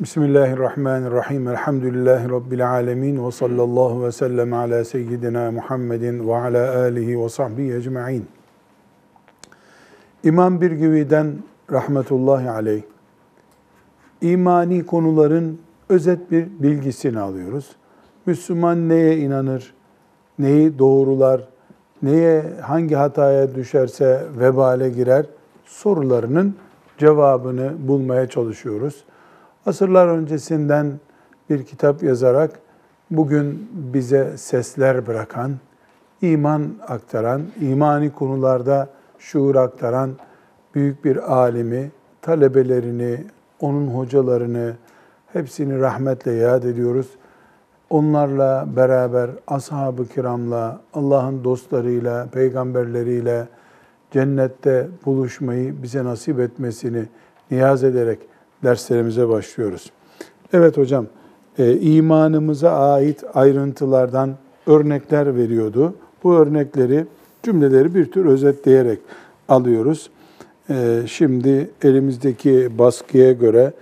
Bismillahirrahmanirrahim. Elhamdülillahi Rabbil alemin. Ve sallallahu ve sellem ala seyyidina Muhammedin ve ala alihi ve sahbihi ecma'in. İmam Birgüvi'den rahmetullahi aleyh. İmani konuların özet bir bilgisini alıyoruz. Müslüman neye inanır, neyi doğrular, neye hangi hataya düşerse vebale girer sorularının cevabını bulmaya çalışıyoruz. Asırlar öncesinden bir kitap yazarak bugün bize sesler bırakan, iman aktaran, imani konularda şuur aktaran büyük bir alimi, talebelerini, onun hocalarını hepsini rahmetle yad ediyoruz. Onlarla beraber ashab-ı kiramla, Allah'ın dostlarıyla, peygamberleriyle cennette buluşmayı bize nasip etmesini niyaz ederek derslerimize başlıyoruz. Evet hocam, imanımıza ait ayrıntılardan örnekler veriyordu. Bu örnekleri, cümleleri bir tür özetleyerek alıyoruz. Şimdi elimizdeki baskıya göre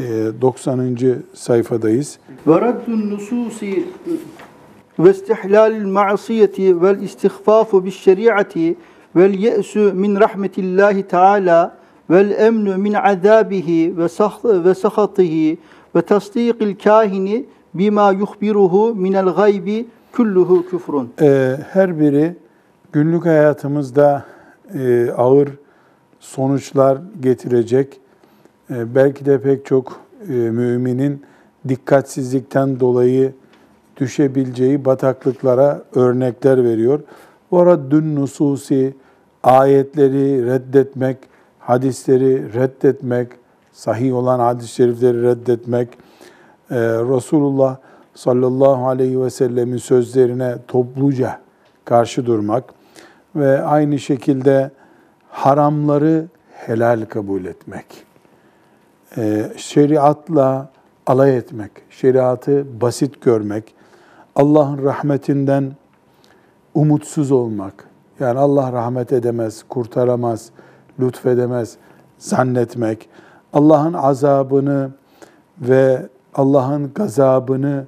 90. sayfadayız. Veraddun nususi ve istihlalil ma'asiyeti vel istihfafu biş şeriati vel ye'su min rahmetillahi teala vel emnu min azabihi ve sahatihi ve tasdikil kahini bima yuhbiruhu minel gaybi kulluhu küfrun. Her biri günlük hayatımızda ağır sonuçlar getirecek. Belki de pek çok müminin dikkatsizlikten dolayı düşebileceği bataklıklara örnekler veriyor. Veraddün nususi, ayetleri reddetmek, hadisleri reddetmek, sahih olan hadis-i şerifleri reddetmek, Resulullah sallallahu aleyhi ve sellemin sözlerine topluca karşı durmak ve aynı şekilde haramları helal kabul etmek, şeriatla alay etmek, şeriatı basit görmek, Allah'ın rahmetinden umutsuz olmak, yani Allah rahmet edemez, kurtaramaz, lütfedemez zannetmek, Allah'ın azabını ve Allah'ın gazabını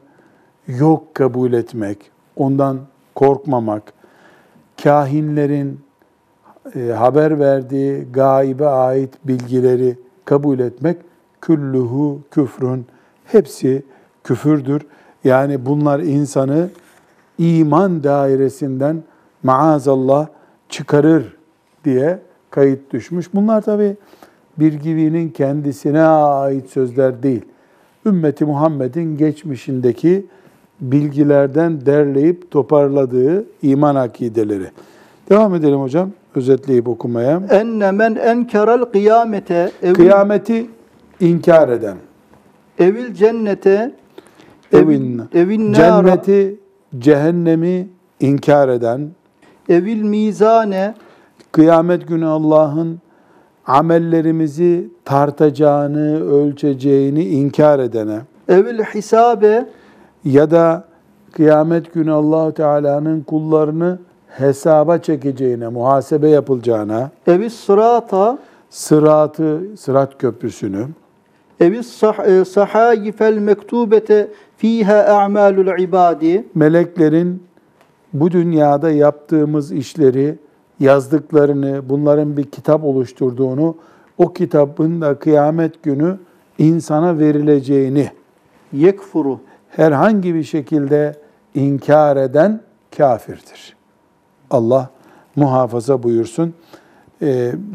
yok kabul etmek, ondan korkmamak, kahinlerin haber verdiği gaibe ait bilgileri kabul etmek, külluhu küfrün, hepsi küfürdür. Yani bunlar insanı iman dairesinden maazallah çıkarır diye kayıt düşmüş. Bunlar tabii Birgüvi'nin kendisine ait sözler değil. Ümmeti Muhammed'in geçmişindeki bilgilerden derleyip toparladığı iman akideleri. Devam edelim hocam, özetleyip okumaya. Enne men enkeral kıyamete, kıyameti inkar eden. Evil cennete, evin cenneti, cehennemi inkar eden. Evil mizane, kıyamet günü Allah'ın amellerimizi tartacağını, ölçeceğini inkar edene. Evil hisabe, ya da kıyamet günü Allah-u Teala'nın kullarını hesaba çekeceğine, muhasebe yapılacağına. Evil sırata, sıratı, sırat köprüsünü. Evil sahayifel mektubete fiha a'malul ibadi, meleklerin bu dünyada yaptığımız işleri yazdıklarını, bunların bir kitap oluşturduğunu, o kitabın da kıyamet günü insana verileceğini. Yekfuru, herhangi bir şekilde inkar eden kafirdir. Allah muhafaza buyursun.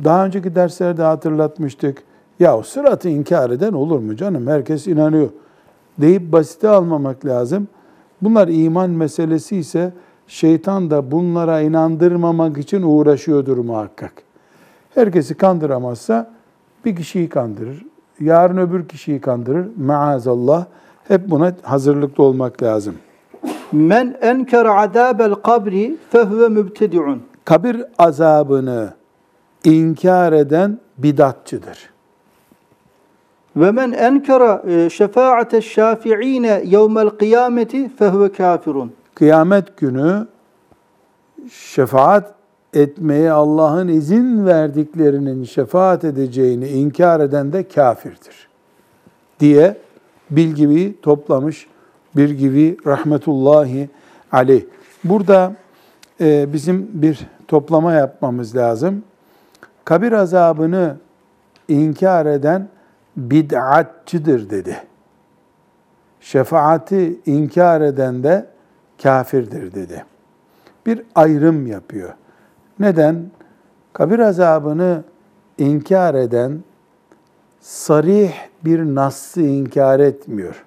Daha önceki derslerde hatırlatmıştık. Ya sıratı inkar eden olur mu canım? Herkes inanıyor deyip basite almamak lazım. Bunlar iman meselesi ise şeytan da bunlara inandırmamak için uğraşıyordur muhakkak. Herkesi kandıramazsa bir kişiyi kandırır. yarın öbür kişiyi kandırır. Maazallah. Hep buna hazırlıklı olmak lazım. Men enkere azâbel kabri fehve mübtedi'un. Kabir azabını inkar eden bidatçıdır. Ve men enkere şefaate şafi'ine yevmel kıyameti fehve kafirun. Kıyamet günü şefaat etmeye Allah'ın izin verdiklerinin şefaat edeceğini inkar eden de kafirdir diye Bilgivi toplamış Birgüvi rahmetullahi aleyh. Burada bizim bir toplama yapmamız lazım. Kabir azabını inkar eden bid'atçıdır dedi. Şefaati inkar eden de kafirdir dedi. Bir ayrım yapıyor. Neden? Kabir azabını inkar eden sarih bir nas'ı inkar etmiyor.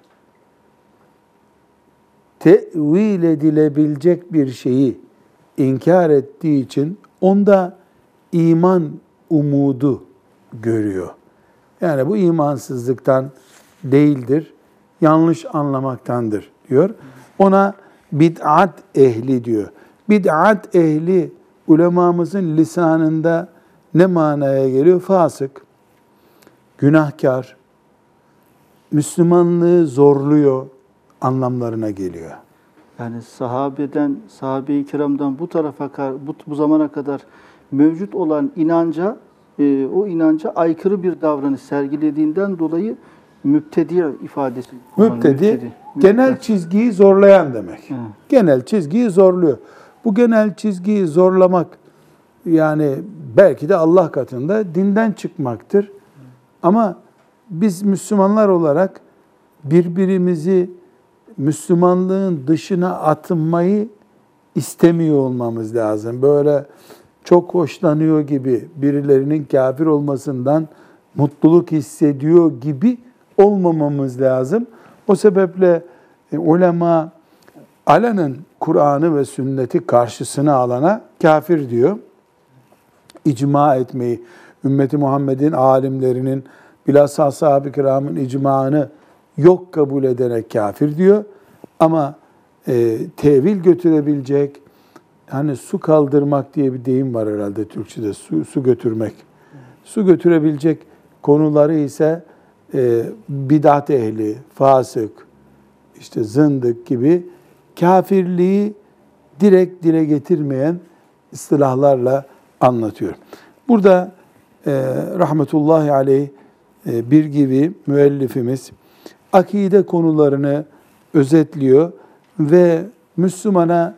Tevil edilebilecek bir şeyi inkar ettiği için onda iman umudu görüyor. Yani bu imansızlıktan değildir, yanlış anlamaktandır diyor. Ona bid'at ehli diyor. Bid'at ehli ulemamızın lisanında ne manaya geliyor? Fasık, günahkar, Müslümanlığı zorluyor anlamlarına geliyor. Yani sahabe-i kiramdan bu tarafa bu zamana kadar mevcut olan inanca, o inanca aykırı bir davranış sergilediğinden dolayı mübtedi ifadesi. Mübtedi, genel çizgiyi zorlayan demek. Hı. Genel çizgiyi zorluyor. Bu genel çizgiyi zorlamak, yani belki de Allah katında dinden çıkmaktır. Ama biz Müslümanlar olarak birbirimizi Müslümanlığın dışına atmayı istemiyor olmamız lazım. Böyle çok hoşlanıyor gibi, birilerinin kafir olmasından mutluluk hissediyor gibi olmamamız lazım. O sebeple ulema alenen Kur'an'ı ve sünneti karşısına alana kafir diyor. İcma etmeyi, ümmeti Muhammed'in alimlerinin, bilhassa ashab-ı kiramın icmaını yok kabul ederek kafir diyor. Ama tevil götürebilecek, hani su kaldırmak diye bir deyim var herhalde Türkçe'de, su götürmek. Su götürebilecek konuları ise bidat ehli, fasık, işte zındık gibi kafirliği direkt dile getirmeyen istilahlarla anlatıyorum. Burada rahmetullahi aleyh Birgüvi müellifimiz akide konularını özetliyor ve Müslümana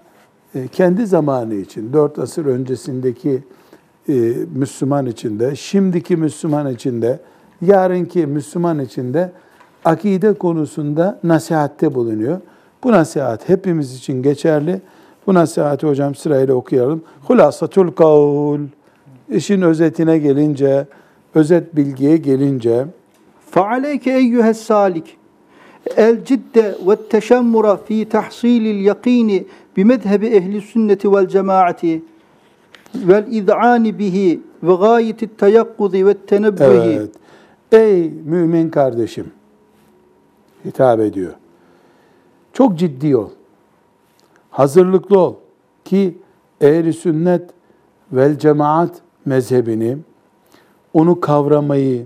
kendi zamanı için, 4 asır öncesindeki Müslüman için de, şimdiki Müslüman için de, yarınki Müslüman için de akide konusunda nasihatte bulunuyor. Bu nasihat hepimiz için geçerli. Bu nasihati hocam sırayla okuyalım. Hulasatul kavl. İşin özetine gelince, özet bilgiye gelince فَعَلَيْكَ اَيُّهَا السَّالِكِ الْجِدَّ وَالْتَشَمُّرَ ف۪ي تَحْصِيلِ الْيَق۪ينِ بِمَذْهَبِ اَهْلِ السُنَّةِ وَالْجَمَاعَةِ وَالْاِذْعَانِ بِهِ وَغَايَةِ التَّيَقُّذِ وَالْتَنَبُّهِ. Evet. Ey mümin kardeşim, hitap ediyor. Çok ciddi ol, hazırlıklı ol ki ehl-i sünnet vel cemaat mezhebini, onu kavramayı,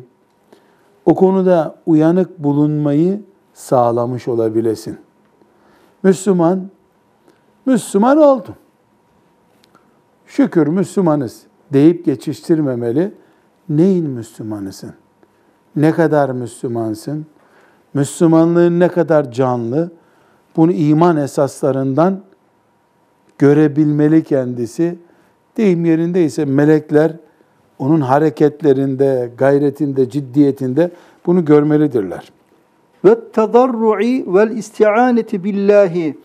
o konuda uyanık bulunmayı sağlamış olabilesin. Müslüman oldum, şükür Müslümanız deyip geçiştirmemeli. Neyin Müslümanısın? Ne kadar Müslümansın? Müslümanlığın ne kadar canlı? Bunu iman esaslarından görebilmeli kendisi. Deyim yerindeyse melekler onun hareketlerinde, gayretinde, ciddiyetinde bunu görmelidirler. Ve tadarru'i vel isti'aneti billahi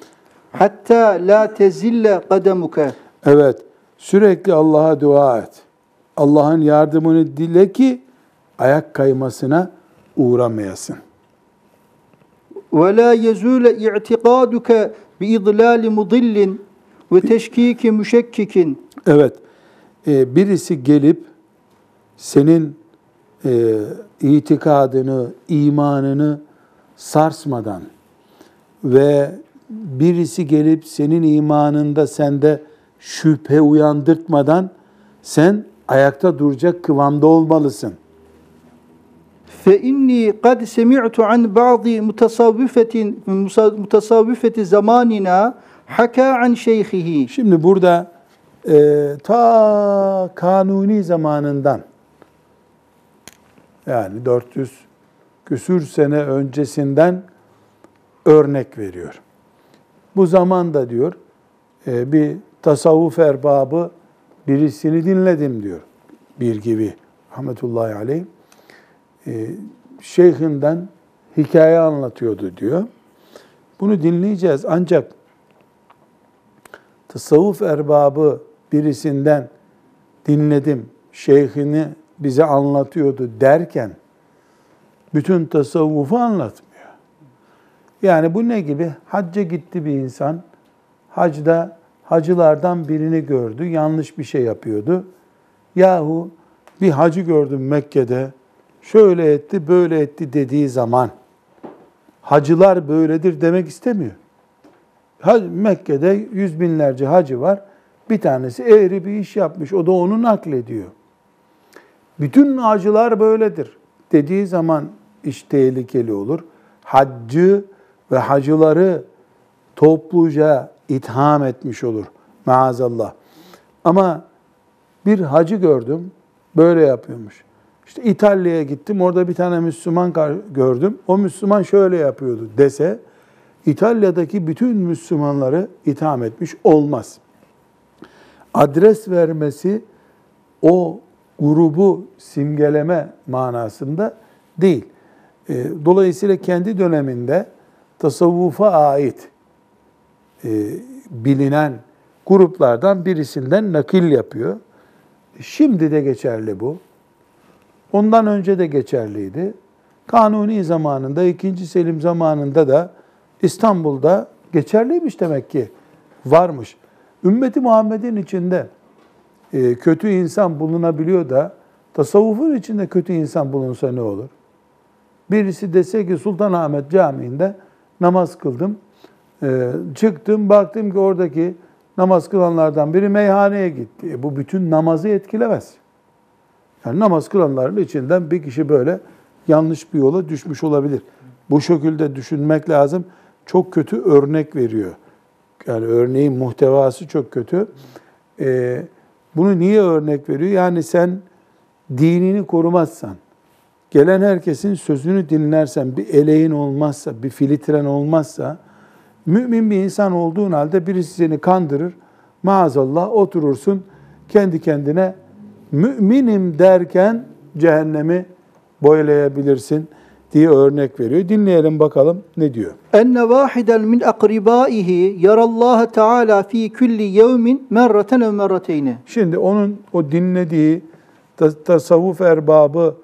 hatta la tezille kademuke. Evet, sürekli Allah'a dua et. Allah'ın yardımını dile ki ayak kaymasına uğramayasın. Ve la yezule i'tikaduke bi idlali mudillin ve teşkiki müşekkikin. Evet, birisi gelip senin itikadını, imanını sarsmadan ve birisi gelip senin imanında sende şüphe uyandırtmadan sen ayakta duracak kıvamda olmalısın. فَاِنِّي قَدْ سَمِعْتُ عَنْ بَعْضِ مُتَصَوِّفَةِ زَمَانِنَا حَكَى عَنْ شَيْخِهِ. Şimdi burada ta Kanuni zamanından, yani 400 küsür sene öncesinden örnek veriyor. Bu zamanda diyor bir tasavvuf erbabı birisini dinledim diyor. Birgüvi rahmetullahi aleyh. Şeyhinden hikaye anlatıyordu diyor. Bunu dinleyeceğiz ancak tasavvuf erbabı birisinden dinledim, şeyhini bize anlatıyordu derken bütün tasavvufu anlatmıyor. Yani bu ne gibi? Hacca gitti bir insan, hacda hacılardan birini gördü, yanlış bir şey yapıyordu. Yahu bir hacı gördüm Mekke'de, şöyle etti, böyle etti dediği zaman hacılar böyledir demek istemiyor. Mekke'de yüz binlerce hacı var. Bir tanesi eğri bir iş yapmış. O da onu naklediyor. Bütün hacılar böyledir dediği zaman iş tehlikeli olur. Haccı ve hacıları topluca itham etmiş olur maazallah. Ama bir hacı gördüm, böyle yapıyormuş. İşte İtalya'ya gittim, orada bir tane Müslüman gördüm. O Müslüman şöyle yapıyordu dese, İtalya'daki bütün Müslümanları itham etmiş olmaz. Adres vermesi o grubu simgeleme manasında değil. Dolayısıyla kendi döneminde tasavvufa ait bilinen gruplardan birisinden nakil yapıyor. Şimdi de geçerli bu. Ondan önce de geçerliydi. Kanuni zamanında, 2. Selim zamanında da İstanbul'da geçerliymiş demek ki, varmış. Ümmeti Muhammed'in içinde kötü insan bulunabiliyor da tasavvufun içinde kötü insan bulunsa ne olur? Birisi dese ki Sultanahmet Camii'nde namaz kıldım. Çıktım, baktım ki oradaki namaz kılanlardan biri meyhaneye gitti. Bu bütün namazı etkilemez. Yani namaz kılanların içinden bir kişi böyle yanlış bir yola düşmüş olabilir. Bu şekilde düşünmek lazım. Çok kötü örnek veriyor. Yani örneğin muhtevası çok kötü. Bunu niye örnek veriyor? Yani sen dinini korumazsan, gelen herkesin sözünü dinlersen, bir eleğin olmazsa, bir filtren olmazsa, mümin bir insan olduğun halde birisi seni kandırır, maazallah oturursun, kendi kendine müminim derken cehennemi boylayabilirsin diye örnek veriyor. Dinleyelim bakalım ne diyor. Enne vahiden min akribaihi yarallahu teala fi kulli yevmin merraten ev merrateyni. Şimdi onun o dinlediği tasavvuf erbabı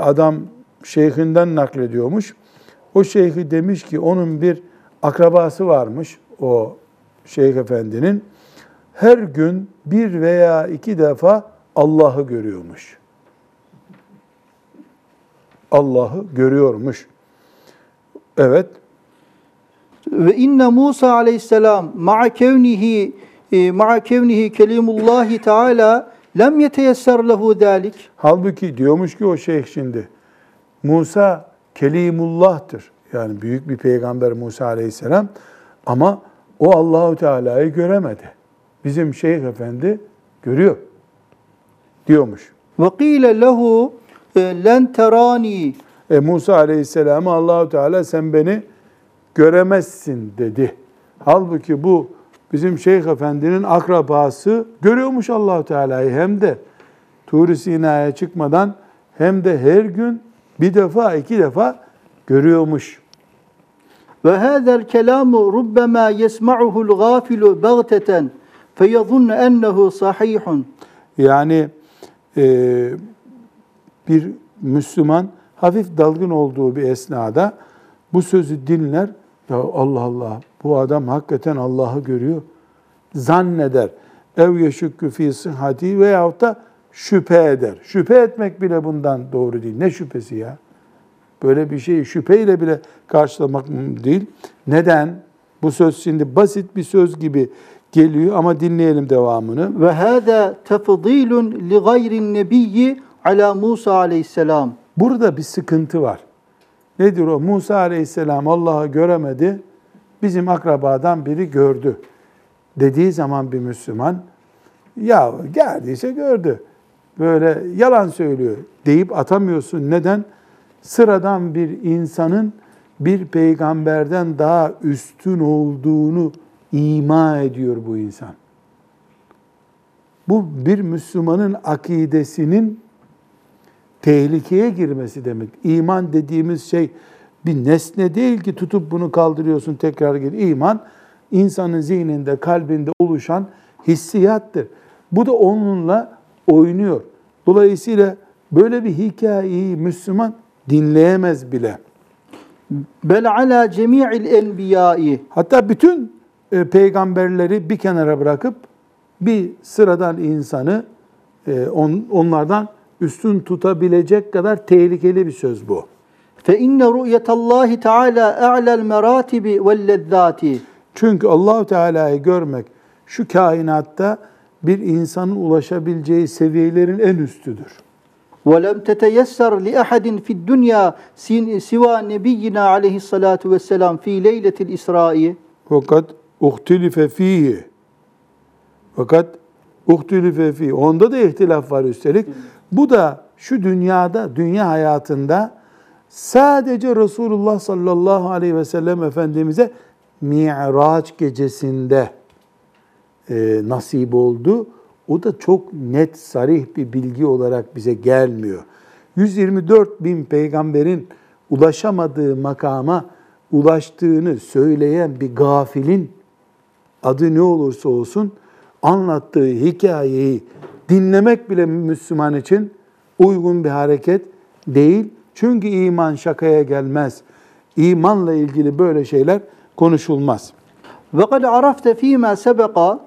adam şeyhinden naklediyormuş. O şeyhi demiş ki onun bir akrabası varmış o şeyh efendinin. Her gün 1 veya 2 defa Allah'ı görüyormuş. Allah'ı görüyormuş. Evet. Ve inne Musa aleyhisselam ma'a kevnihi kelimullahi teala lem yeteyesser lehu dalik. Halbuki diyormuş ki o şeyh şimdi, Musa kelimullah'tır. Yani büyük bir peygamber Musa aleyhisselam, ama o Allahu Teala'yı göremedi. Bizim şeyh efendi görüyor diyormuş. Ve kîle lehu len terani. Musa aleyhisselam'a Allahu Teala sen beni göremezsin dedi. Halbuki bu bizim şeyh efendinin akrabası görüyormuş Allahu Teala'yı, hem de Tur-i Sina'ya çıkmadan, hem de her gün 1 defa 2 defa görüyormuş. Ve hâzel kelâmu rubbemâ yesma'uhul gâfilu bagteten feyazunne ennehu sahihun. Yani bir Müslüman hafif dalgın olduğu bir esnada bu sözü dinler. Ya Allah Allah, bu adam hakikaten Allah'ı görüyor zanneder. Ev yeşükkü fî sıhhati, veyahut da şüphe eder. Şüphe etmek bile bundan doğru değil. Ne şüphesi ya? Böyle bir şeyi şüpheyle bile karşılamak değil. Neden? Bu söz şimdi basit bir söz gibi geliyor ama dinleyelim devamını. Ve hâdâ tefdîlun li gayrin nebiyyi alâ Musa aleyhisselam. Burada bir sıkıntı var. Nedir o? Musa aleyhisselam Allah'ı göremedi, bizim akrabadan biri gördü dediği zaman bir Müslüman, ya geldiyse gördü, böyle yalan söylüyor deyip atamıyorsun. Neden? Sıradan bir insanın bir peygamberden daha üstün olduğunu ima ediyor bu insan. Bu bir Müslümanın akidesinin tehlikeye girmesi demek. İman dediğimiz şey bir nesne değil ki tutup bunu kaldırıyorsun tekrar geri. İman insanın zihninde, kalbinde oluşan hissiyattır. Bu da onunla oynuyor. Dolayısıyla böyle bir hikayeyi Müslüman dinleyemez bile. Bel ala cemi'il enbiyai. Hatta bütün peygamberleri bir kenara bırakıp bir sıradan insanı onlardan üstün tutabilecek kadar tehlikeli bir söz bu. Fe inne ru'yetallahi teala a'la'l meratibi ve'l lezzati. Çünkü Allah Teala'yı görmek şu kainatta bir insanın ulaşabileceği seviyelerin en üstüdür. وَلَمْ تَتَيَسَّرْ لِأَحَدٍ فِي الدُّنْيَا سِوَى نَبِيِّنَا عَلَيْهِ الصَّلَاةُ وَالسَّلَامُ فِي لَيْلَةِ الْإِسْرَاءِ Fakat اُخْتِلِفَ ف۪يهِ Onda da ihtilaf var üstelik. Bu da şu dünyada, dünya hayatında sadece Resulullah sallallahu aleyhi ve sellem Efendimiz'e Mi'raç gecesinde nasip oldu. O da çok net, sarih bir bilgi olarak bize gelmiyor. 124 bin peygamberin ulaşamadığı makama ulaştığını söyleyen bir gafilin, adı ne olursa olsun, anlattığı hikayeyi dinlemek bile Müslüman için uygun bir hareket değil. Çünkü iman şakaya gelmez. İmanla ilgili böyle şeyler konuşulmaz. وَقَدْ عَرَفْتَ ف۪ي مَا سَبَقَا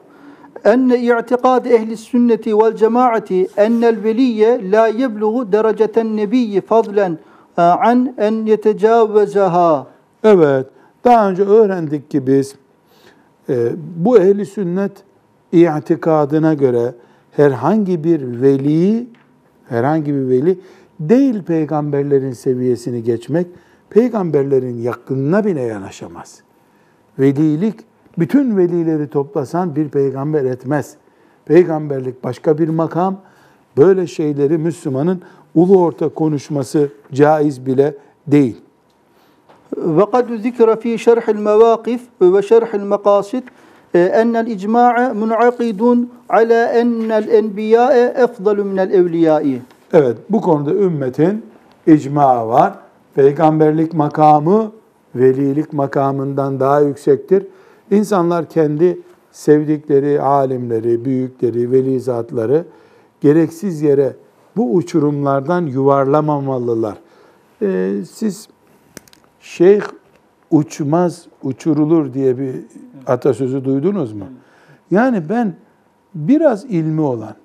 أن اعتقاد أهل السنة والجماعة أن الولي لا يبلغ درجة النبي فضلا عن أن يتجاوزها. Evet, daha önce öğrendik ki biz bu ehli sünnet itikadına göre herhangi bir veli değil peygamberlerin seviyesini geçmek, peygamberlerin yakınına bile yanaşamaz. Velilik bütün velileri toplasan bir peygamber etmez. Peygamberlik başka bir makam. Böyle şeyleri Müslümanın ulu orta konuşması caiz bile değil. وَقَدْ ذِكْرَ ف۪ي شَرْحِ الْمَوَاقِفِ وَشَرْحِ الْمَقَاسِدِ اَنَّ الْاِجْمَاعَ مُنْعَقِدٌ عَلَى اَنَّ الْاَنْبِيَاءَ اَفْضَلُ مِنَ الْاَوْلِيَاءِ. Evet, bu konuda ümmetin icma var. Peygamberlik makamı velilik makamından daha yüksektir. İnsanlar kendi sevdikleri alimleri, büyükleri, veli zatları gereksiz yere bu uçurumlardan yuvarlamamalılar. Siz şeyh uçmaz, uçurulur diye bir atasözü duydunuz mu? Yani ben biraz ilmi olan,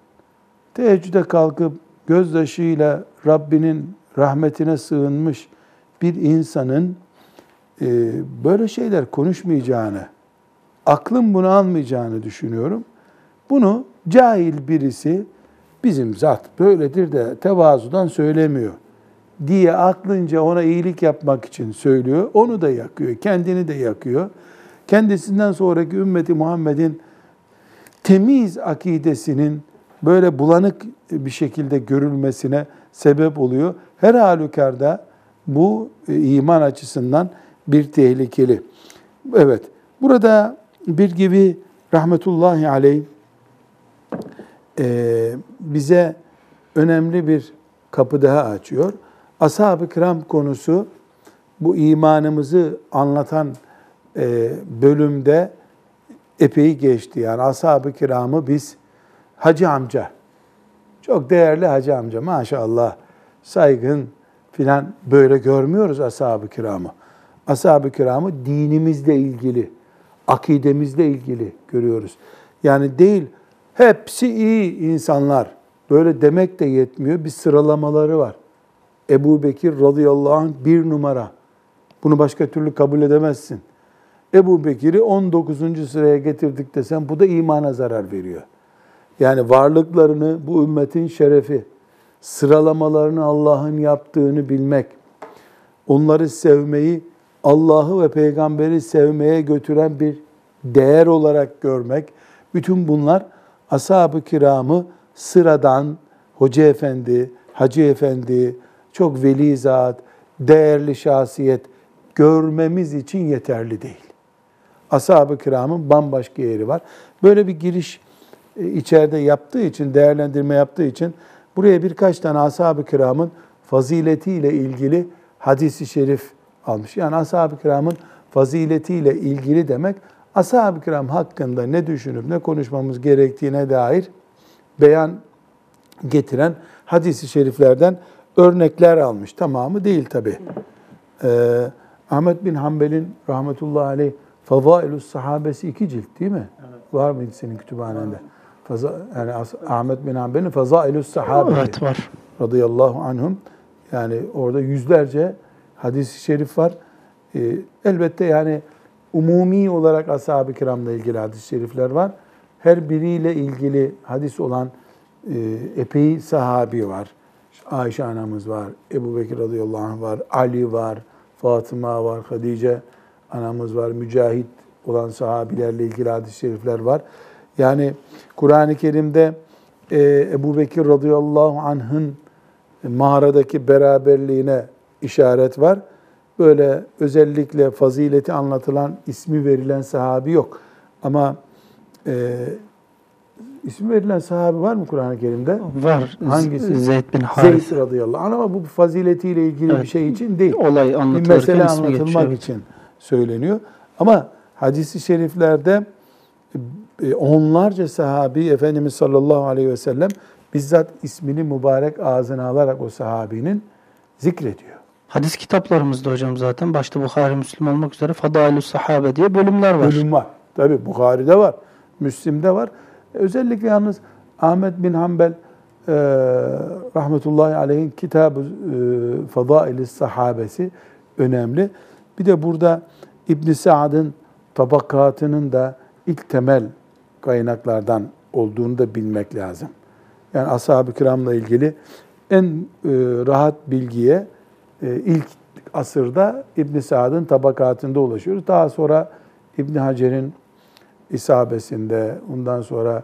teheccüde kalkıp gözyaşıyla Rabbinin rahmetine sığınmış bir insanın böyle şeyler konuşmayacağını, aklım bunu almayacağını düşünüyorum. Bunu cahil birisi bizim zat böyledir de tevazudan söylemiyor diye aklınca ona iyilik yapmak için söylüyor. Onu da yakıyor, kendini de yakıyor. Kendisinden sonraki ümmeti Muhammed'in temiz akidesinin böyle bulanık bir şekilde görülmesine sebep oluyor. Her halükarda bu iman açısından bir tehlikeli. Evet, burada Birgüvi rahmetullahi aleyh bize önemli bir kapı daha açıyor. Ashab-ı kiram konusu bu imanımızı anlatan bölümde epey geçti. Yani ashab-ı kiramı biz hacı amca, çok değerli hacı amca maşallah saygın filan böyle görmüyoruz ashab-ı kiramı. Ashab-ı kiramı dinimizle ilgili, akidemizle ilgili görüyoruz. Yani değil, hepsi iyi insanlar Böyle demek de yetmiyor. Bir sıralamaları var. Ebu Bekir radıyallahu anh 1 numara. Bunu başka türlü kabul edemezsin. Ebu Bekir'i 19. sıraya getirdik desen bu da imana zarar veriyor. Yani varlıklarını, bu ümmetin şerefi, sıralamalarını Allah'ın yaptığını bilmek, onları sevmeyi, Allah'ı ve peygamberi sevmeye götüren bir değer olarak görmek, bütün bunlar ashab-ı kiramı sıradan, hoca efendi, hacı efendi, çok veli zat, değerli şahsiyet görmemiz için yeterli değil. Ashab-ı kiramın bambaşka yeri var. Böyle bir giriş içeride yaptığı için, değerlendirme yaptığı için buraya birkaç tane ashab-ı kiramın faziletiyle ilgili hadis-i şerif almış. Yani ashab-ı kiramın faziletiyle ilgili demek, ashab-ı kiram hakkında ne düşünüp ne konuşmamız gerektiğine dair beyan getiren hadis-i şeriflerden örnekler almış. Tamamı değil tabii. Ahmet bin Hanbel'in rahmetullahi aleyh Fezailü's-sahabesi 2 cilt değil mi? Evet. Var mıydı senin kütüphanende? Yani Ahmet bin Hanbel'in Fezailü's-sahabesi. Evet, var. Radıyallahu anhum. Yani orada yüzlerce hadis-i şerif var. Elbette yani umumi olarak ashab-ı kiramla ilgili hadis-i şerifler var. Her biriyle ilgili hadis olan epey sahabi var. Aişe anamız var, Ebu Bekir radıyallahu anh var, Ali var, Fatıma var, Hatice anamız var, mücahit olan sahabilerle ilgili hadis-i şerifler var. Yani Kur'an-ı Kerim'de Ebu Bekir radıyallahu anh'ın mağaradaki beraberliğine işaret var. Böyle özellikle fazileti anlatılan, ismi verilen sahabi yok. Ama ismi verilen sahabi var mı Kur'an-ı Kerim'de? Var. Hangisi? Zeyd bin Harise. Zeyd radıyallahu anh, ama bu faziletiyle ilgili bir şey için değil. Olay anlatılırken bir mesele anlatılmak geçiyor için söyleniyor. Ama hadis-i şeriflerde onlarca sahabi Efendimiz sallallahu aleyhi ve sellem bizzat ismini mübarek ağzına alarak o sahabinin zikrediyor. Hadis kitaplarımızda hocam zaten başta Buhari, Müslim olmak üzere Fezailü's-sahabe diye bölümler var. Bölüm var. Tabii Buhari'de var, Müslim'de var. Özellikle yalnız Ahmet bin Hanbel rahmetullahi aleyhin kitabı Fezailü's-sahabesi önemli. Bir de burada İbni Saad'ın tabakatının da ilk temel kaynaklardan olduğunu da bilmek lazım. Yani ashab-ı kiramla ilgili en rahat bilgiye ilk asırda İbn Saad'ın tabakatında ulaşıyoruz. Daha sonra İbni Hacer'in isabesinde, ondan sonra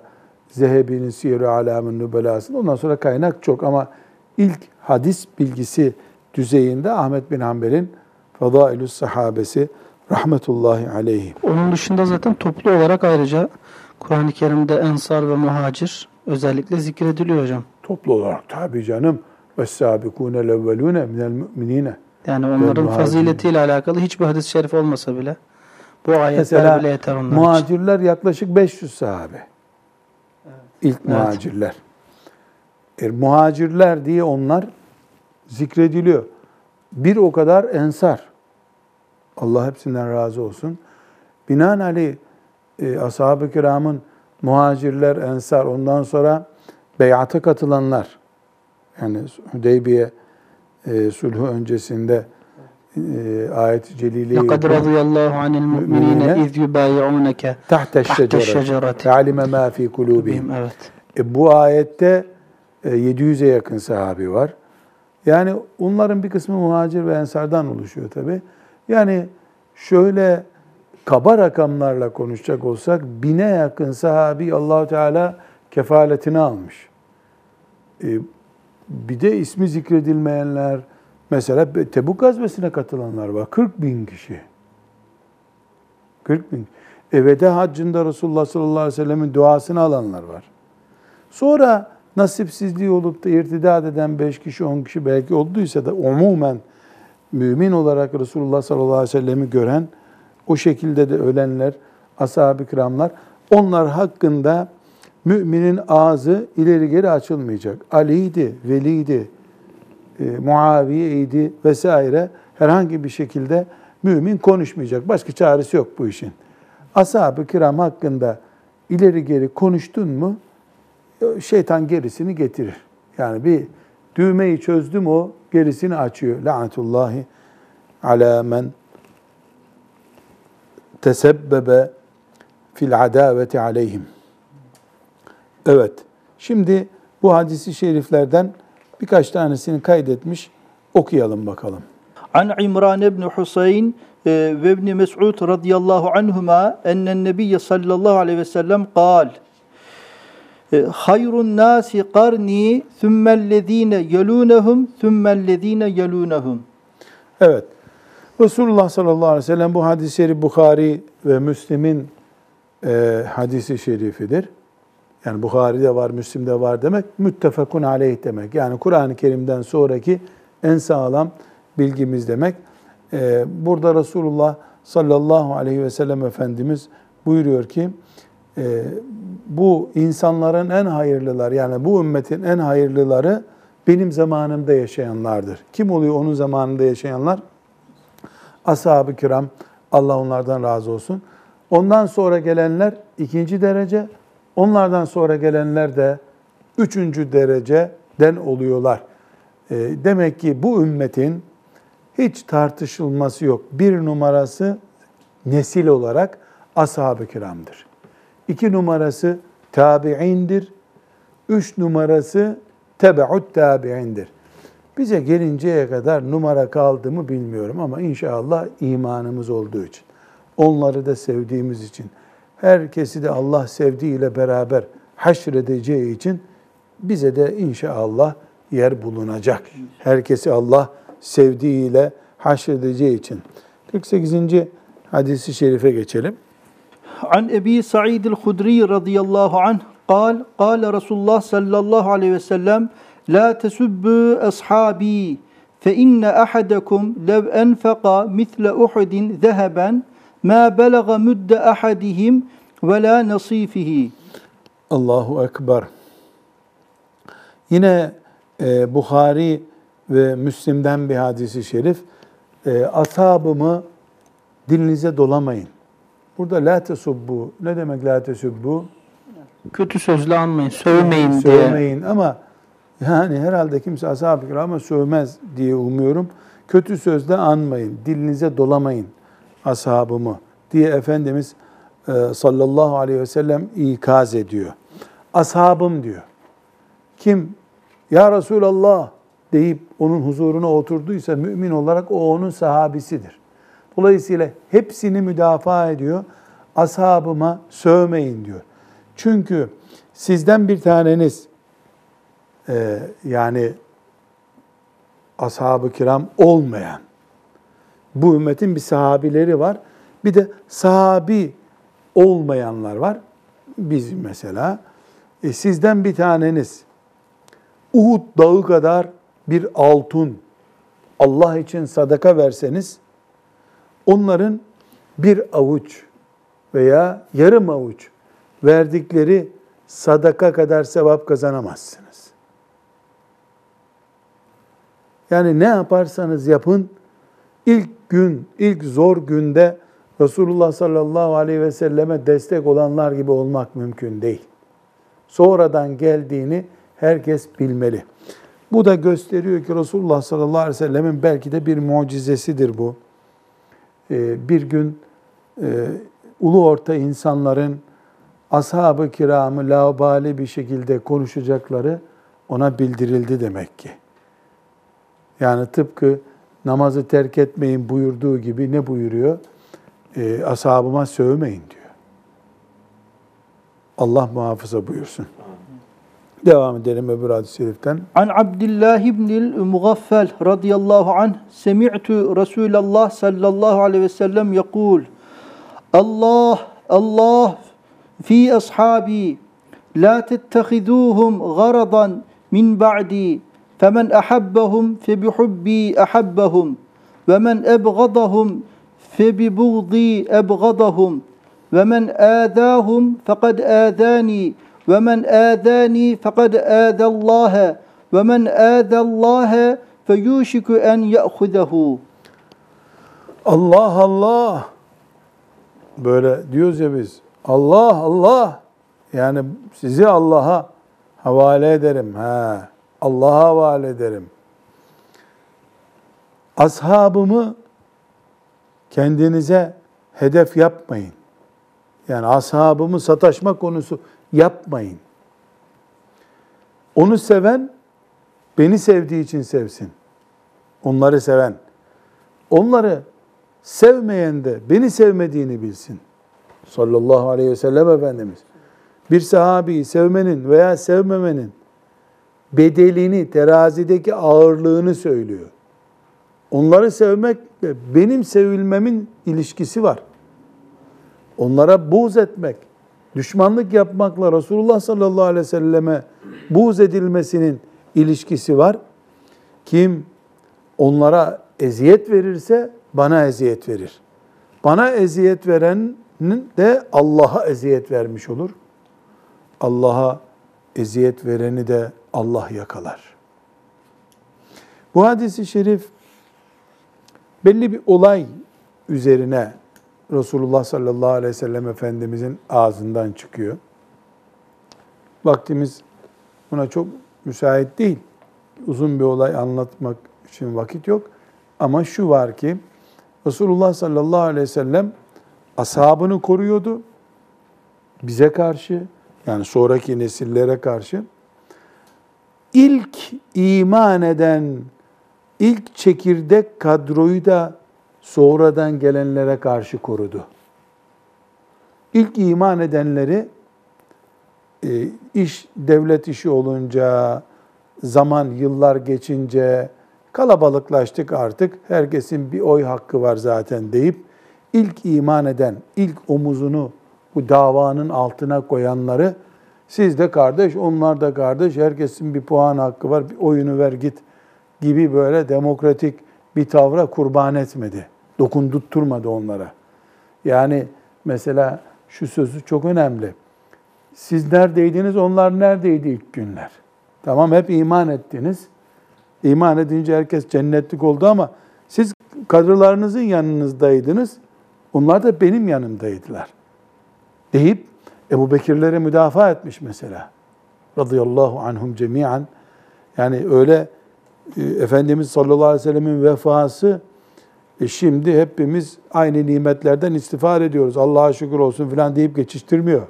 Zehebi'nin Siyer-i Alam'ın Nübelası'nda, ondan sonra kaynak çok. Ama ilk hadis bilgisi düzeyinde Ahmet bin Hanbel'in Fezailü's-sahabesi rahmetullahi aleyhi. Onun dışında zaten toplu olarak ayrıca Kur'an-ı Kerim'de Ensar ve Muhacir özellikle zikrediliyor hocam. Toplu olarak tabii canım. وَالسَّابِقُونَ الْاَوَّلُونَ مِنَ الْمُؤْمِنِينَ. Yani onların faziletiyle alakalı hiçbir hadis-i şerif olmasa bile bu ayetler bile yeter onlar için. Muhacirler yaklaşık 500 sahabe. Evet. İlk muhacirler. Muhacirler diye onlar zikrediliyor. Bir o kadar ensar. Allah hepsinden razı olsun. Binaenaleyh ashab-ı kiramın muhacirler, ensar, ondan sonra beyata katılanlar, yani Hudeybiye sulhu öncesinde ayet-i celileyi لَقَدْ رَضِيَ اللّٰهُ عَنِ الْمُؤْمِنِينَ اِذْ يُبَايِعُونَكَ تَحْتَ الشَّجَرَةِ فَعَلِمَ مَا فِي قُلُوبِهِمْ. Evet. Bu ayette 700'e yakın sahabi var. Yani onların bir kısmı muhacir ve ensardan oluşuyor tabii. Yani şöyle kaba rakamlarla konuşacak olsak 1000'e yakın sahabi Allah-u Teala kefaletini almış. Bir de ismi zikredilmeyenler, mesela Tebuk gazvesine katılanlar var. 40.000 kişi. 40.000. Veda haccında Resulullah sallallahu aleyhi ve sellemin duasını alanlar var. Sonra nasipsizliği olup da irtidat eden 5 kişi, 10 kişi belki olduysa da umumen mümin olarak Resulullah sallallahu aleyhi ve sellemi gören, o şekilde de ölenler, ashab-ı kiramlar, onlar hakkında müminin ağzı ileri geri açılmayacak. Ali'ydi, Veli'ydi, Muaviye'ydi vesaire herhangi bir şekilde mümin konuşmayacak. Başka çaresi yok bu işin. Ashab-ı kiram hakkında ileri geri konuştun mu şeytan gerisini getirir. Yani bir düğmeyi çözdüm o gerisini açıyor. La'netullahi ala men tesebbebe fil adaveti aleyhim. Evet. Şimdi bu hadisi şeriflerden birkaç tanesini kaydetmiş. Okuyalım bakalım. An İmran ibn Hüseyin ve İbni Mes'ud radıyallahu anhuma ennen nebiyye sallallahu aleyhi ve sellem kal. Hayrun nasi qarni thummellezine yelunehum thummellezine yelunehum. Evet. Resulullah sallallahu aleyhi ve sellem bu hadis-i şerif Buhari ve Müslim'in hadisi şerifidir. Yani Buhari'de var, Müslim'de var demek, müttefekun aleyh demek. Yani Kur'an-ı Kerim'den sonraki en sağlam bilgimiz demek. Burada Resulullah sallallahu aleyhi ve sellem Efendimiz buyuruyor ki, bu insanların en hayırlıları, yani bu ümmetin en hayırlıları benim zamanımda yaşayanlardır. Kim oluyor onun zamanında yaşayanlar? Ashab-ı kiram, Allah onlardan razı olsun. Ondan sonra gelenler ikinci derece, onlardan sonra gelenler de üçüncü dereceden oluyorlar. Demek ki bu ümmetin hiç tartışılması yok. Bir numarası nesil olarak ashab-ı kiramdır. İki numarası tabi'indir. Üç numarası tebe'ut tabi'indir. Bize gelinceye kadar numara kaldı mı bilmiyorum ama inşallah imanımız olduğu için, onları da sevdiğimiz için, herkesi de Allah sevdiğiyle beraber haşredeceği için bize de inşallah yer bulunacak. Herkesi Allah sevdiğiyle haşredeceği için. 48. hadisi şerife geçelim. An Ebu Said el Hudri radıyallahu anh قال قال Resulullah sallallahu aleyhi ve sellem la tesubbu ashabi fe inne ahadakum lev enfeqa misle Uhudin zeheben ma belagha mudde ahadihim ve la nasifihi. Allahu ekber. Yine Buhari ve Müslim'den bir hadisi şerif. Ashabımı dilinize dolamayın. Burada la tesubbu. Ne demek la tesubbu? Kötü sözle anmayın, sövmeyin diye. Sövmeyin ama yani herhalde kimse ashab-ı kirama sövmez diye umuyorum. Kötü sözle anmayın, dilinize dolamayın ashabımı diye Efendimiz sallallahu aleyhi ve sellem ikaz ediyor. Ashabım diyor. Kim ya Resulallah deyip onun huzuruna oturduysa mümin olarak o onun sahabisidir. Dolayısıyla hepsini müdafaa ediyor. Ashabıma sövmeyin diyor. Çünkü sizden bir taneniz yani ashab-ı kiram olmayan, bu ümmetin bir sahabileri var. Bir de sahabi olmayanlar var. Biz mesela sizden bir taneniz Uhud dağı kadar bir altın Allah için sadaka verseniz onların bir avuç veya yarım avuç verdikleri sadaka kadar sevap kazanamazsınız. Yani ne yaparsanız yapın, ilk gün, ilk zor günde Resulullah sallallahu aleyhi ve selleme destek olanlar gibi olmak mümkün değil. Sonradan geldiğini herkes bilmeli. Bu da gösteriyor ki Resulullah sallallahu aleyhi ve sellemin belki de bir mucizesidir bu. Bir gün ulu orta insanların ashab-ı kiramı laubali bir şekilde konuşacakları ona bildirildi demek ki. Yani tıpkı namazı terk etmeyin buyurduğu gibi ne buyuruyor? Ashabıma sövmeyin diyor. Allah muhafaza buyursun. Devam edelim öbür hadis-i şeriften. An Abdillah ibn-i'l-Mugaffel radıyallahu anh semi'tu Resulallah sallallahu aleyhi ve sellem yekul Allah, Allah fi ashabi la tettehiduhum garadan min ba'di femen ahabbahum febihubbi ahabbahum ve men ebgadahum febibugdi ebgadahum ve men âdâhum fekad âdâni وَمَنْ آذَانِي فَقَدْ آذَى اللّٰهَ وَمَنْ آذَى اللّٰهَ فَيُوشِكُ اَنْ يَأْخُذَهُ. Allah Allah böyle diyoruz ya biz. Allah Allah yani sizi Allah'a havale ederim. Ha, Allah'a havale ederim. Ashabımı kendinize hedef yapmayın. Yani ashabımı sataşma konusu yapmayın. Onu seven, beni sevdiği için sevsin. Onları seven. Onları sevmeyen de beni sevmediğini bilsin. Sallallahu aleyhi ve sellem Efendimiz. Bir sahabeyi sevmenin veya sevmemenin bedelini, terazideki ağırlığını söylüyor. Onları sevmekle benim sevilmemin ilişkisi var. Onlara buğz etmek, düşmanlık yapmakla Resulullah sallallahu aleyhi ve selleme buğz edilmesinin ilişkisi var. Kim onlara eziyet verirse bana eziyet verir. Bana eziyet verenin de Allah'a eziyet vermiş olur. Allah'a eziyet vereni de Allah yakalar. Bu hadis-i şerif belli bir olay üzerine Resulullah sallallahu aleyhi ve sellem Efendimizin ağzından çıkıyor. Vaktimiz buna çok müsait değil. Uzun bir olay anlatmak için vakit yok. Ama şu var ki Resulullah sallallahu aleyhi ve sellem ashabını koruyordu. Bize karşı, yani sonraki nesillere karşı. İlk iman eden, ilk çekirdek kadroyu da sonradan gelenlere karşı korudu. İlk iman edenleri iş, devlet işi olunca, zaman, yıllar geçince kalabalıklaştık artık, herkesin bir oy hakkı var zaten deyip ilk iman eden, ilk omuzunu bu davanın altına koyanları siz de kardeş, onlar da kardeş, herkesin bir puan hakkı var, bir oyunu ver git gibi böyle demokratik bir tavra kurban etmedi. Dokundurtturmadı onlara. Yani mesela şu sözü çok önemli. Siz neredeydiniz, onlar neredeydi ilk günler? Tamam, hep iman ettiniz. İman edince herkes cennetlik oldu ama siz kadrolarınızın yanınızdaydınız. Onlar da benim yanımdaydılar. Deyip Ebu Bekirlere müdafaa etmiş mesela. Radıyallahu anhum cemiyan. Yani öyle Efendimiz sallallahu aleyhi ve sellemin vefası şimdi hepimiz aynı nimetlerden istifade ediyoruz. Allah'a şükür olsun filan deyip geçiştirmiyor.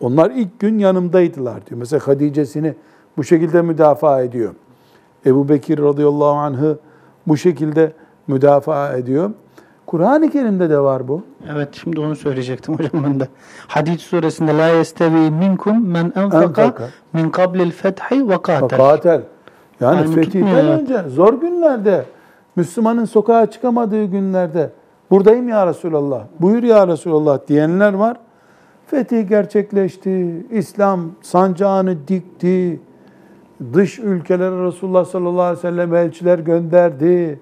Onlar ilk gün yanımdaydılar diyor. Mesela Hatice'sini bu şekilde müdafaa ediyor. Ebu Bekir radıyallahu anh'ı bu şekilde müdafaa ediyor. Kur'an-ı Kerim'de de var bu. Evet, şimdi onu söyleyecektim hocam ben de. Hadid suresinde la yestevi minkum men enfaka min kablil fethi ve katel. Yani fetihten önce zor günlerde, Müslümanın sokağa çıkamadığı günlerde buradayım ya Resulallah, buyur ya Resulallah diyenler var. Fetih gerçekleşti, İslam sancağını dikti, dış ülkelere Resulullah sallallahu aleyhi ve sellem elçiler gönderdi.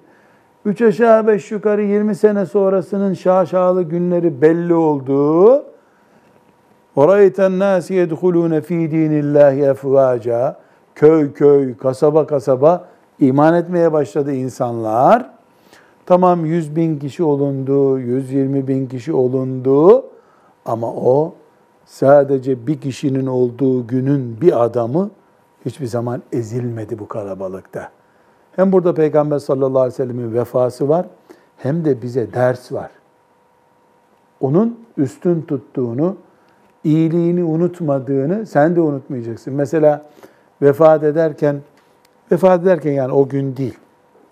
3 aşağı 5 yukarı 20 sene sonrasının şaşalı günleri belli oldu. وَرَيْتَ النَّاسِ يَدْخُلُونَ ف۪ي د۪ينِ اللّٰهِ اَفْوَاجًا Köy köy, kasaba kasaba iman etmeye başladı insanlar. Tamam 100.000 kişi olundu, 120.000 kişi olundu. Ama o sadece bir kişinin olduğu günün bir adamı hiçbir zaman ezilmedi bu kalabalıkta. Hem burada Peygamber sallallahu aleyhi ve sellemin vefası var, hem de bize ders var. Onun üstün tuttuğunu, iyiliğini unutmadığını sen de unutmayacaksın. Mesela vefat ederken yani o gün değil,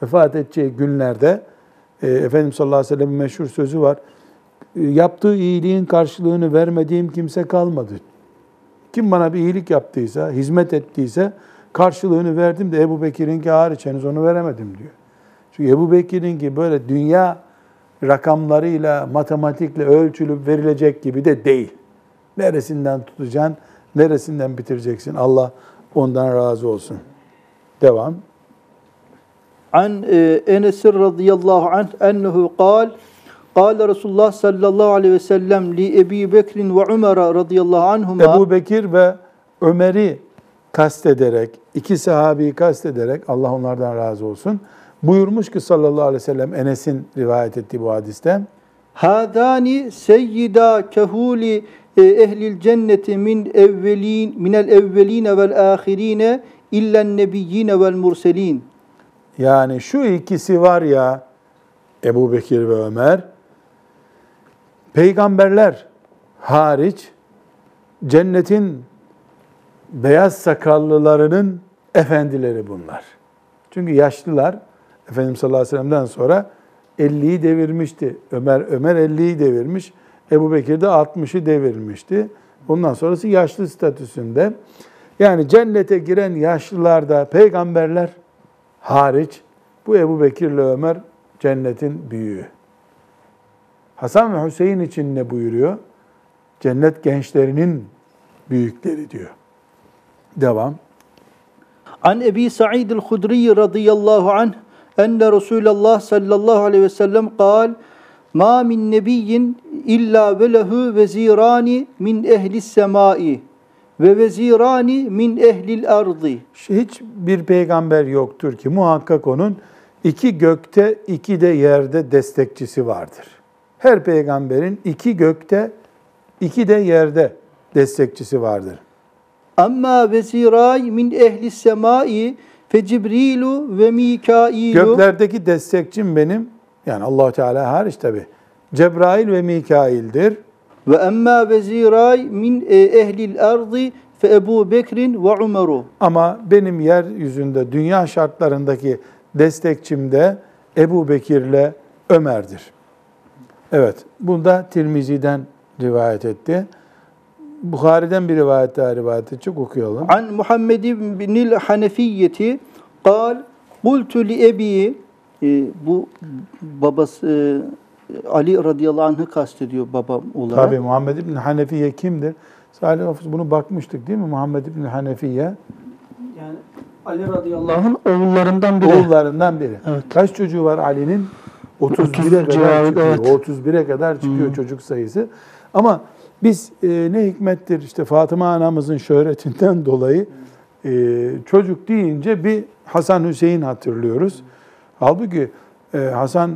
vefat edeceği günlerde Efendimiz sallallahu aleyhi ve sellem'in meşhur sözü var. Yaptığı iyiliğin karşılığını vermediğim kimse kalmadı. Kim bana bir iyilik yaptıysa, hizmet ettiyse karşılığını verdim de Ebu Bekir'inki hariç henüz onu veremedim diyor. Çünkü Ebu Bekir'inki böyle dünya rakamlarıyla, matematikle ölçülüp verilecek gibi de değil. Neresinden tutacaksın, neresinden bitireceksin. Allah ondan razı olsun. Devam. An Enes radıyallahu anh ennehu kal Kâle Resulullah sallallahu aleyhi ve sellem li Ebu Bekir ve Ömer radıyallahu anhuma. Ebu Bekir ve Ömer'i kastederek, iki sahabeyi kastederek, Allah onlardan razı olsun, buyurmuş ki sallallahu aleyhi ve sellem, Enes'in rivayet ettiği bu hadiste. Hâdâni seyyidâ kehûli ehlil cenneti minel evvelin vel ahirine illen nebiyyine vel murselin. Yani şu ikisi var ya, Ebu Bekir ve Ömer, peygamberler hariç cennetin beyaz sakallılarının efendileri bunlar. Çünkü yaşlılar Efendimiz sallallahu aleyhi ve sellem'den sonra 50'yi devirmişti. Ömer 50'yi devirmiş. Ebu Bekir de 60'ı devirmişti. Ondan sonrası yaşlı statüsünde. Yani cennete giren yaşlılar da peygamberler hariç, bu Ebu Bekir ile Ömer cennetin büyüğü. Hasan ve Hüseyin için ne buyuruyor? Cennet gençlerinin büyükleri diyor. Devam. An Ebi Said el Hudri radıyallahu anh enne Resulullah sallallahu aleyhi ve sellem kal ma min nebiyyin illa ve lehu vezirani min ehlis semai ve vezirani min ehlil ardi. Hiçbir peygamber yoktur ki muhakkak onun iki gökte iki de yerde destekçisi vardır. Her peygamberin iki gökte iki de yerde destekçisi vardır. Amma veziray min ehlis semai fe Cibrilu ve Mikailu. Göklerdeki destekçim benim, yani Allah Teala hariç tabi, Cebrail ve Mikail'dir. Ve amma veziray min ehlil ardi fe Ebu Bekrin ve Umeru. Ama benim yeryüzünde, dünya şartlarındaki destekçim de Ebu Bekir'le Ömer'dir. Evet, bunda Tirmizi'den rivayet etti. Buhari'den bir rivayet daha rivayet edecek, okuyalım. An Muhammed İbni'l-Hanefiyye kal kultu li ebi, bu babası Ali radıyallahu anh'ı kastediyor babam olarak. Tabii Muhammed İbni'l-Hanefiyye kimdir? Salih Hafız bunu bakmıştık değil mi? Muhammed İbni'l-Hanefiyye. Yani Ali radıyallahu anh'ın oğullarından biri. Oğullarından biri. Evet. Kaç çocuğu var Ali'nin? 31'e kadar çıkıyor. Evet. 31'e kadar çıkıyor çocuk sayısı. Ama biz ne hikmettir işte Fatıma anamızın şöhretinden dolayı çocuk deyince bir Hasan Hüseyin hatırlıyoruz. Halbuki Hasan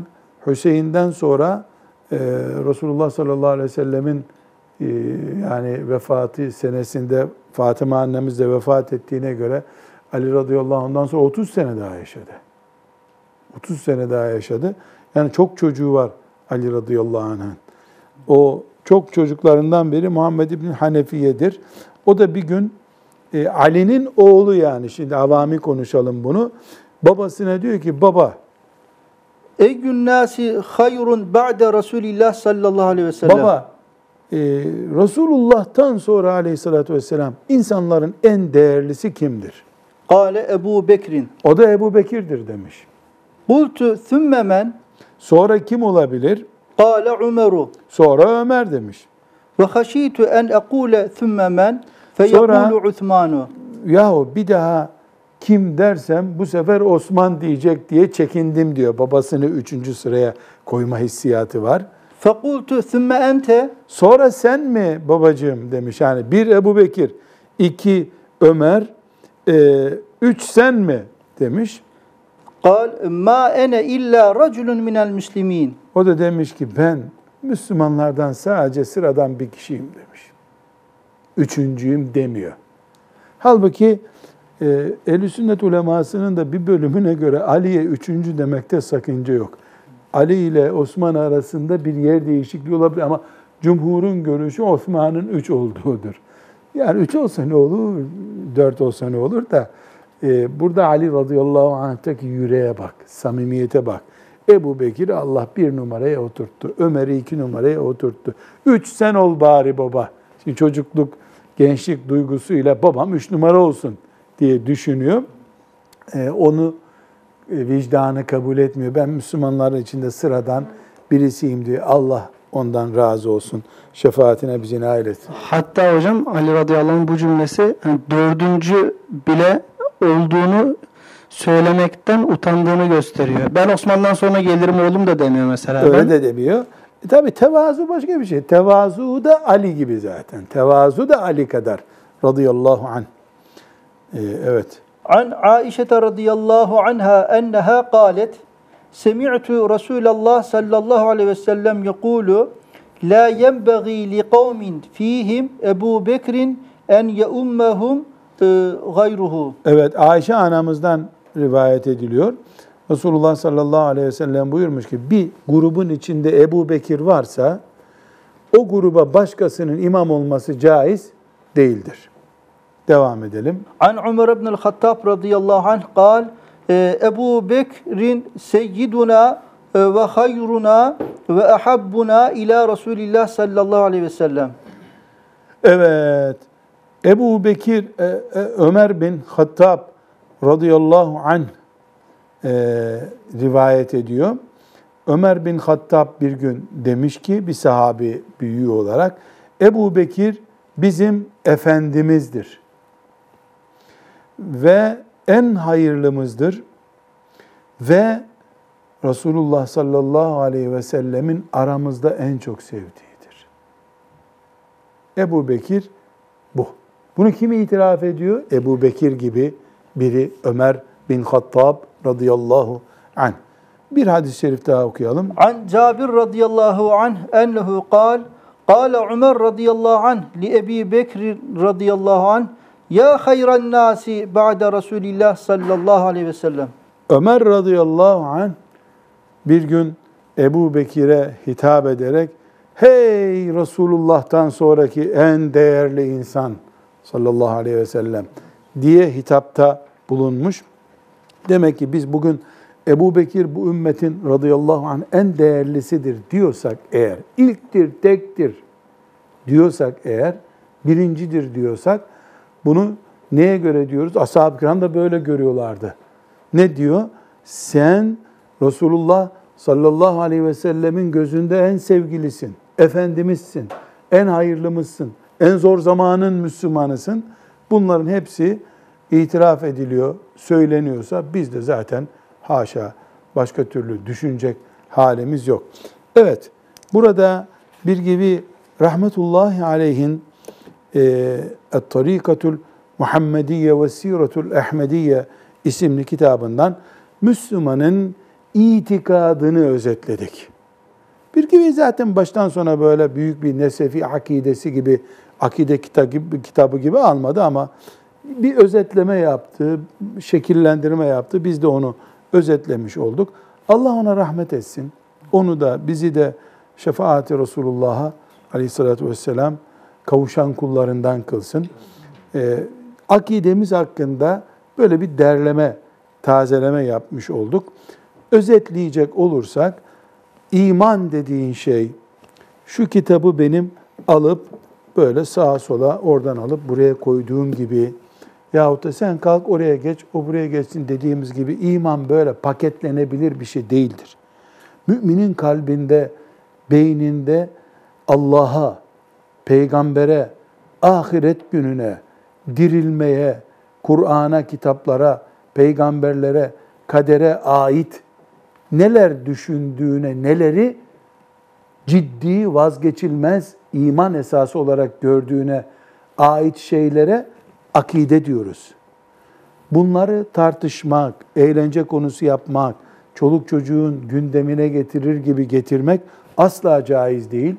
Hüseyin'den sonra Resulullah sallallahu aleyhi ve sellemin yani vefatı senesinde Fatıma annemiz de vefat ettiğine göre Ali radıyallahu anh'dan sonra 30 sene daha yaşadı. 30 sene daha yaşadı. Yani çok çocuğu var Ali radıyallahu anh'ın. O çok çocuklarından biri Muhammed İbni'l-Hanefiyye'dir. O da bir gün Ali'nin oğlu, yani şimdi avami konuşalım bunu. Babasına diyor ki baba. Ey günnâsi hayrun ba'de Resulillah sallallahu aleyhi ve sellem. Baba, Resulullah'tan sonra aleyhissalatü vesselam insanların en değerlisi kimdir? Kâle Ebu Bekir'in. O da Ebu Bekir'dir demiş. Bultu thümme men. Sonra kim olabilir? Kâle Ömer'u. Sonra Ömer demiş. Ve haşîtu en ekûle thümme men feyekûlu Uthmanu. Yahu bir daha kim dersem bu sefer Osman diyecek diye çekindim diyor. Babasını 3. sıraya koyma hissiyatı var. Fekultu thümme ente. Sonra sen mi babacığım demiş. Yani bir Ebu Bekir, iki Ömer, 3 sen mi demiş. قال ما أنا إلا رجل من المسلمين. O da demiş ki ben Müslümanlardan sadece sıradan bir kişiyim demiş. Üçüncüyüm demiyor. Halbuki Ehl-i Sünnet ulemasının da bir bölümüne göre Ali'ye üçüncü demekte sakınca yok. Ali ile Osman arasında bir yer değişikliği olabilir ama cumhurun görüşü Osman'ın 3 olduğudur. Yani 3 olsa ne olur, 4 olsa ne olur da. Burada Ali radıyallahu anh'taki yüreğe bak, samimiyete bak. Ebu Bekir'i Allah 1 numaraya oturttu, Ömer'i 2 numaraya oturttu. 3 sen ol bari baba. Şimdi çocukluk, gençlik duygusuyla babam 3 numara olsun diye düşünüyor. Onu vicdanı kabul etmiyor. Ben Müslümanların içinde sıradan birisiyim diye Allah ondan razı olsun. Şefaatine bizi nail etsin. Hatta hocam Ali radıyallahu anh bu cümlesi yani 4. bile olduğunu söylemekten utandığını gösteriyor. Ben Osman'dan sonra gelirim oğlum da demiyor mesela. Öyle de demiyor. Tabii tevazu başka bir şey. Tevazu da Ali gibi zaten. Tevazu da Ali kadar. Radıyallahu anh. Evet. An Aişete radıyallahu anha enneha kâlet. Semi'tu Resulallah sallallahu aleyhi ve sellem yekûlu la yenbaghi li kavmin fihim Ebu Bekir'in en yeummehum gayruhu. Evet, Aişe anamızdan rivayet ediliyor. Resulullah sallallahu aleyhi ve sellem buyurmuş ki bir grubun içinde Ebu Bekir varsa o gruba başkasının imam olması caiz değildir. Devam edelim. An Ömer ibn-i Hattab radıyallahu anh kal Ebu Bekir'in seyyiduna ve hayruna ve ahabbuna ila Resulillah sallallahu aleyhi ve sellem. Evet. Ebu Bekir, Ömer bin Hattab radıyallahu anh rivayet ediyor. Ömer bin Hattab bir gün demiş ki bir sahabi büyüğü olarak Ebu Bekir bizim efendimizdir ve en hayırlımızdır ve Resulullah sallallahu aleyhi ve sellemin aramızda en çok sevdiğidir. Ebu Bekir bu. Bunu kim itiraf ediyor? Ebu Bekir gibi biri, Ömer bin Hattab radıyallahu anh. Bir hadis-i şerif daha okuyalım. An Cabir radıyallahu anh ennehu kal, kâle Ömer radıyallahu anh li Ebi Bekir radıyallahu anh, ya hayran nâsi ba'de Resulillah sallallahu aleyhi ve sellem. Ömer radıyallahu anh bir gün Ebu Bekir'e hitap ederek, hey Resulullah'tan sonraki en değerli insan sallallahu aleyhi ve sellem diye hitapta bulunmuş. Demek ki biz bugün Ebu Bekir bu ümmetin radıyallahu anh en değerlisidir diyorsak eğer, ilktir, tektir diyorsak eğer, birincidir diyorsak, bunu neye göre diyoruz? Ashab-ı kiram da böyle görüyorlardı. Ne diyor? Sen Resulullah sallallahu aleyhi ve sellemin gözünde en sevgilisin, efendimizsin, en hayırlımızsın, en zor zamanın Müslümanısın. Bunların hepsi itiraf ediliyor, söyleniyorsa biz de zaten haşa başka türlü düşünecek halimiz yok. Evet, burada Birgüvi rahmetullahi aleyhin Et-Tarikatul Muhammediye ve Siratul Ahmediye isimli kitabından Müslümanın itikadını özetledik. Birgüvi zaten baştan sona böyle büyük bir Nesefi akidesi gibi, akide kitabı gibi almadı ama bir özetleme yaptı, şekillendirme yaptı. Biz de onu özetlemiş olduk. Allah ona rahmet etsin. Onu da, bizi de şefaati Resulullah'a aleyhissalatü vesselam kavuşan kullarından kılsın. Akidemiz hakkında böyle bir derleme, tazeleme yapmış olduk. Özetleyecek olursak, iman dediğin şey, şu kitabı benim alıp böyle sağa sola oradan alıp buraya koyduğum gibi, yahut da sen kalk oraya geç, o buraya geçsin dediğimiz gibi iman böyle paketlenebilir bir şey değildir. Müminin kalbinde, beyninde Allah'a, peygambere, ahiret gününe, dirilmeye, Kur'an'a, kitaplara, peygamberlere, kadere ait neler düşündüğüne, neleri ciddi, vazgeçilmez iman esası olarak gördüğüne ait şeylere akide diyoruz. Bunları tartışmak, eğlence konusu yapmak, çoluk çocuğun gündemine getirir gibi getirmek asla caiz değil.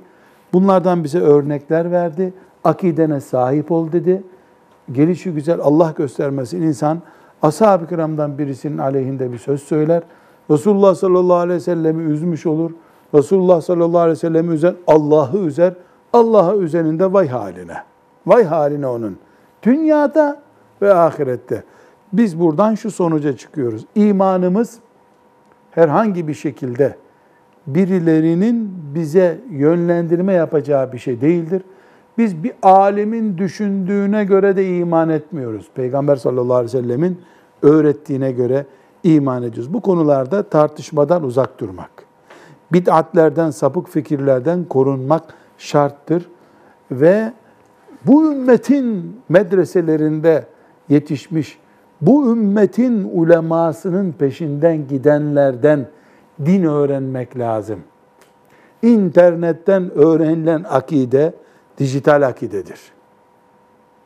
Bunlardan bize örnekler verdi. Akidene sahip ol dedi. Gelişigüzel Allah göstermesin insan ashab-ı kiramdan birisinin aleyhinde bir söz söyler. Resulullah sallallahu aleyhi ve sellem'i üzmüş olur. Resulullah sallallahu aleyhi ve sellem'i üzen Allah'ı üzer. Allah'a üzenin de vay haline. Vay haline onun. Dünyada ve ahirette. Biz buradan şu sonuca çıkıyoruz. İmanımız herhangi bir şekilde birilerinin bize yönlendirme yapacağı bir şey değildir. Biz bir âlimin düşündüğüne göre de iman etmiyoruz. Peygamber sallallahu aleyhi ve sellemin öğrettiğine göre iman ediyoruz. Bu konularda tartışmadan uzak durmak, bid'atlerden, sapık fikirlerden korunmak şarttır ve bu ümmetin medreselerinde yetişmiş, bu ümmetin ulemasının peşinden gidenlerden din öğrenmek lazım. İnternetten öğrenilen akide, dijital akidedir.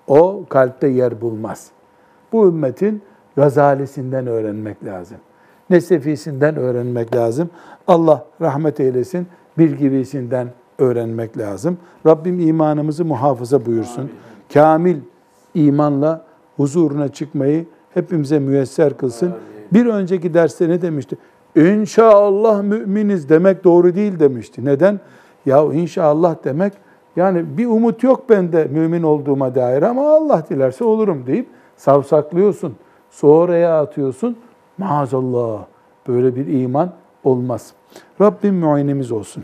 O kalpte yer bulmaz. Bu ümmetin Gazalisinden öğrenmek lazım. Nesefisinden öğrenmek lazım. Allah rahmet eylesin, Birgüvisinden öğrenmek lazım. Rabbim imanımızı muhafaza buyursun. Amin. Kamil imanla huzuruna çıkmayı hepimize müyesser kılsın. Amin. Bir önceki derste ne demişti? İnşallah müminiz demek doğru değil demişti. Neden? Ya inşallah demek, yani bir umut yok bende mümin olduğuma dair ama Allah dilerse olurum deyip savsaklıyorsun. Sonraya atıyorsun. Maazallah. Böyle bir iman olmaz. Rabbim muayenimiz olsun.